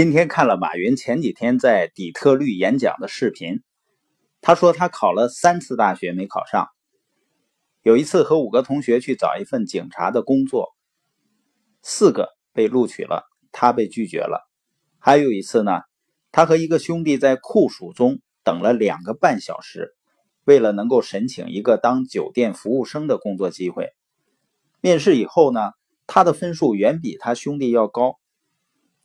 今天看了马云前几天在底特律演讲的视频，他说他考了3次大学没考上，有一次和5个同学去找一份警察的工作，4个被录取了，他被拒绝了。还有一次呢，他和一个兄弟在酷暑中等了2个半小时，为了能够申请一个当酒店服务生的工作机会。面试以后呢，他的分数远比他兄弟要高，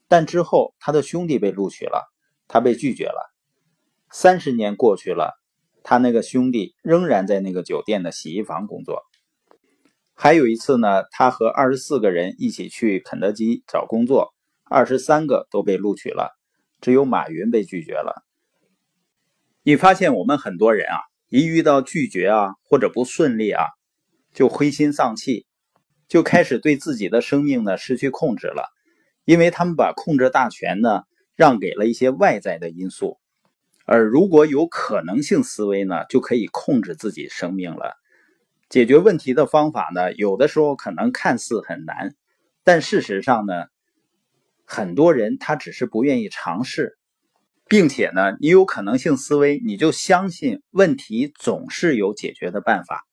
但之后他的兄弟被录取了，他被拒绝了。30年过去了，他那个兄弟仍然在那个酒店的洗衣房工作。还有一次呢，他和24个人一起去肯德基找工作，23个都被录取了，只有马云被拒绝了。你发现我们很多人啊，一遇到拒绝啊或者不顺利啊，就灰心丧气，就开始对自己的生命呢失去控制了。因为他们把控制大权呢让给了一些外在的因素，而如果有可能性思维呢，就可以控制自己生命了。解决问题的方法呢，有的时候可能看似很难，但事实上呢，很多人他只是不愿意尝试，并且呢，你有可能性思维，你就相信问题总是有解决的办法。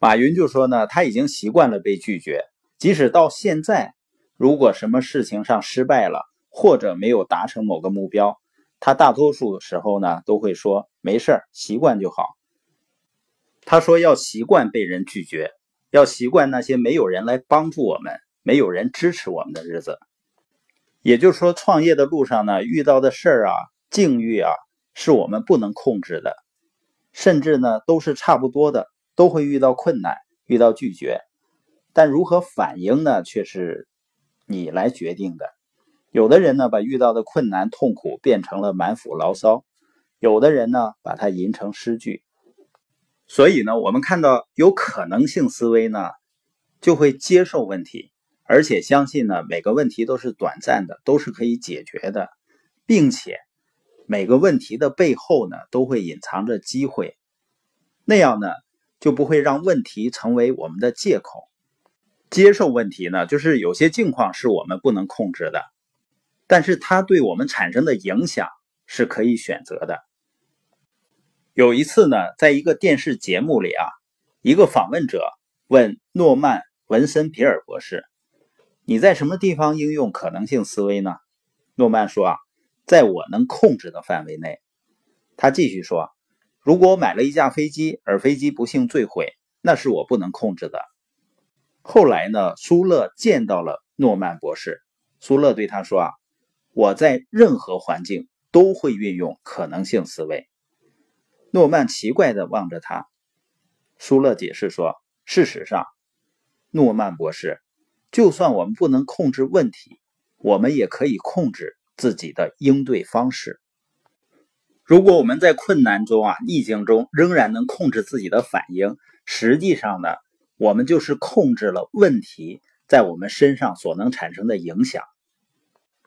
马云就说呢，他已经习惯了被拒绝，即使到现在如果什么事情上失败了，或者没有达成某个目标，他大多数时候呢都会说没事，习惯就好。他说要习惯被人拒绝，要习惯那些没有人来帮助我们，没有人支持我们的日子。也就是说，创业的路上呢，遇到的事儿啊，境遇啊，是我们不能控制的，甚至呢都是差不多的，都会遇到困难，遇到拒绝，但如何反应呢，却是你来决定的。有的人呢，把遇到的困难痛苦变成了满腹牢骚，有的人呢，把它吟成诗句。所以呢，我们看到有可能性思维呢，就会接受问题，而且相信呢，每个问题都是短暂的，都是可以解决的，并且每个问题的背后呢，都会隐藏着机会。那样呢，就不会让问题成为我们的借口。接受问题呢，就是有些境况是我们不能控制的，但是它对我们产生的影响是可以选择的。有一次呢，在一个电视节目里啊，一个访问者问诺曼·文森皮尔博士，你在什么地方应用可能性思维呢？诺曼说啊，在我能控制的范围内。他继续说，如果我买了一架飞机，而飞机不幸坠毁，那是我不能控制的。后来呢，苏勒见到了诺曼博士，苏勒对他说啊，我在任何环境都会运用可能性思维。诺曼奇怪地望着他，苏勒解释说，事实上，诺曼博士，就算我们不能控制问题，我们也可以控制自己的应对方式。如果我们在困难中啊、逆境中仍然能控制自己的反应，实际上呢，我们就是控制了问题在我们身上所能产生的影响。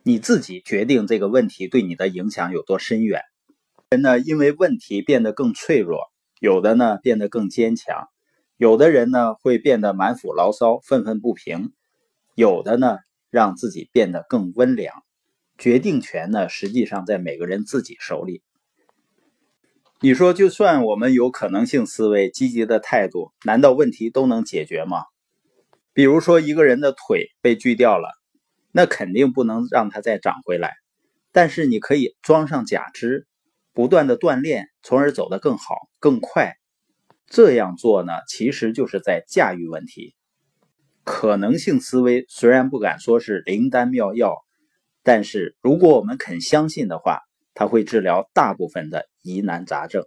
你自己决定这个问题对你的影响有多深远。人呢，因为问题变得更脆弱，有的呢变得更坚强，有的人呢会变得满腹牢骚，愤愤不平，有的呢让自己变得更温良。决定权呢，实际上在每个人自己手里。你说，就算我们有可能性思维、积极的态度，难道问题都能解决吗？比如说，一个人的腿被锯掉了，那肯定不能让它再长回来，但是你可以装上假肢，不断的锻炼，从而走得更好、更快。这样做呢，其实就是在驾驭问题。可能性思维虽然不敢说是灵丹妙药，但是如果我们肯相信的话，它会治疗大部分的疑难杂症。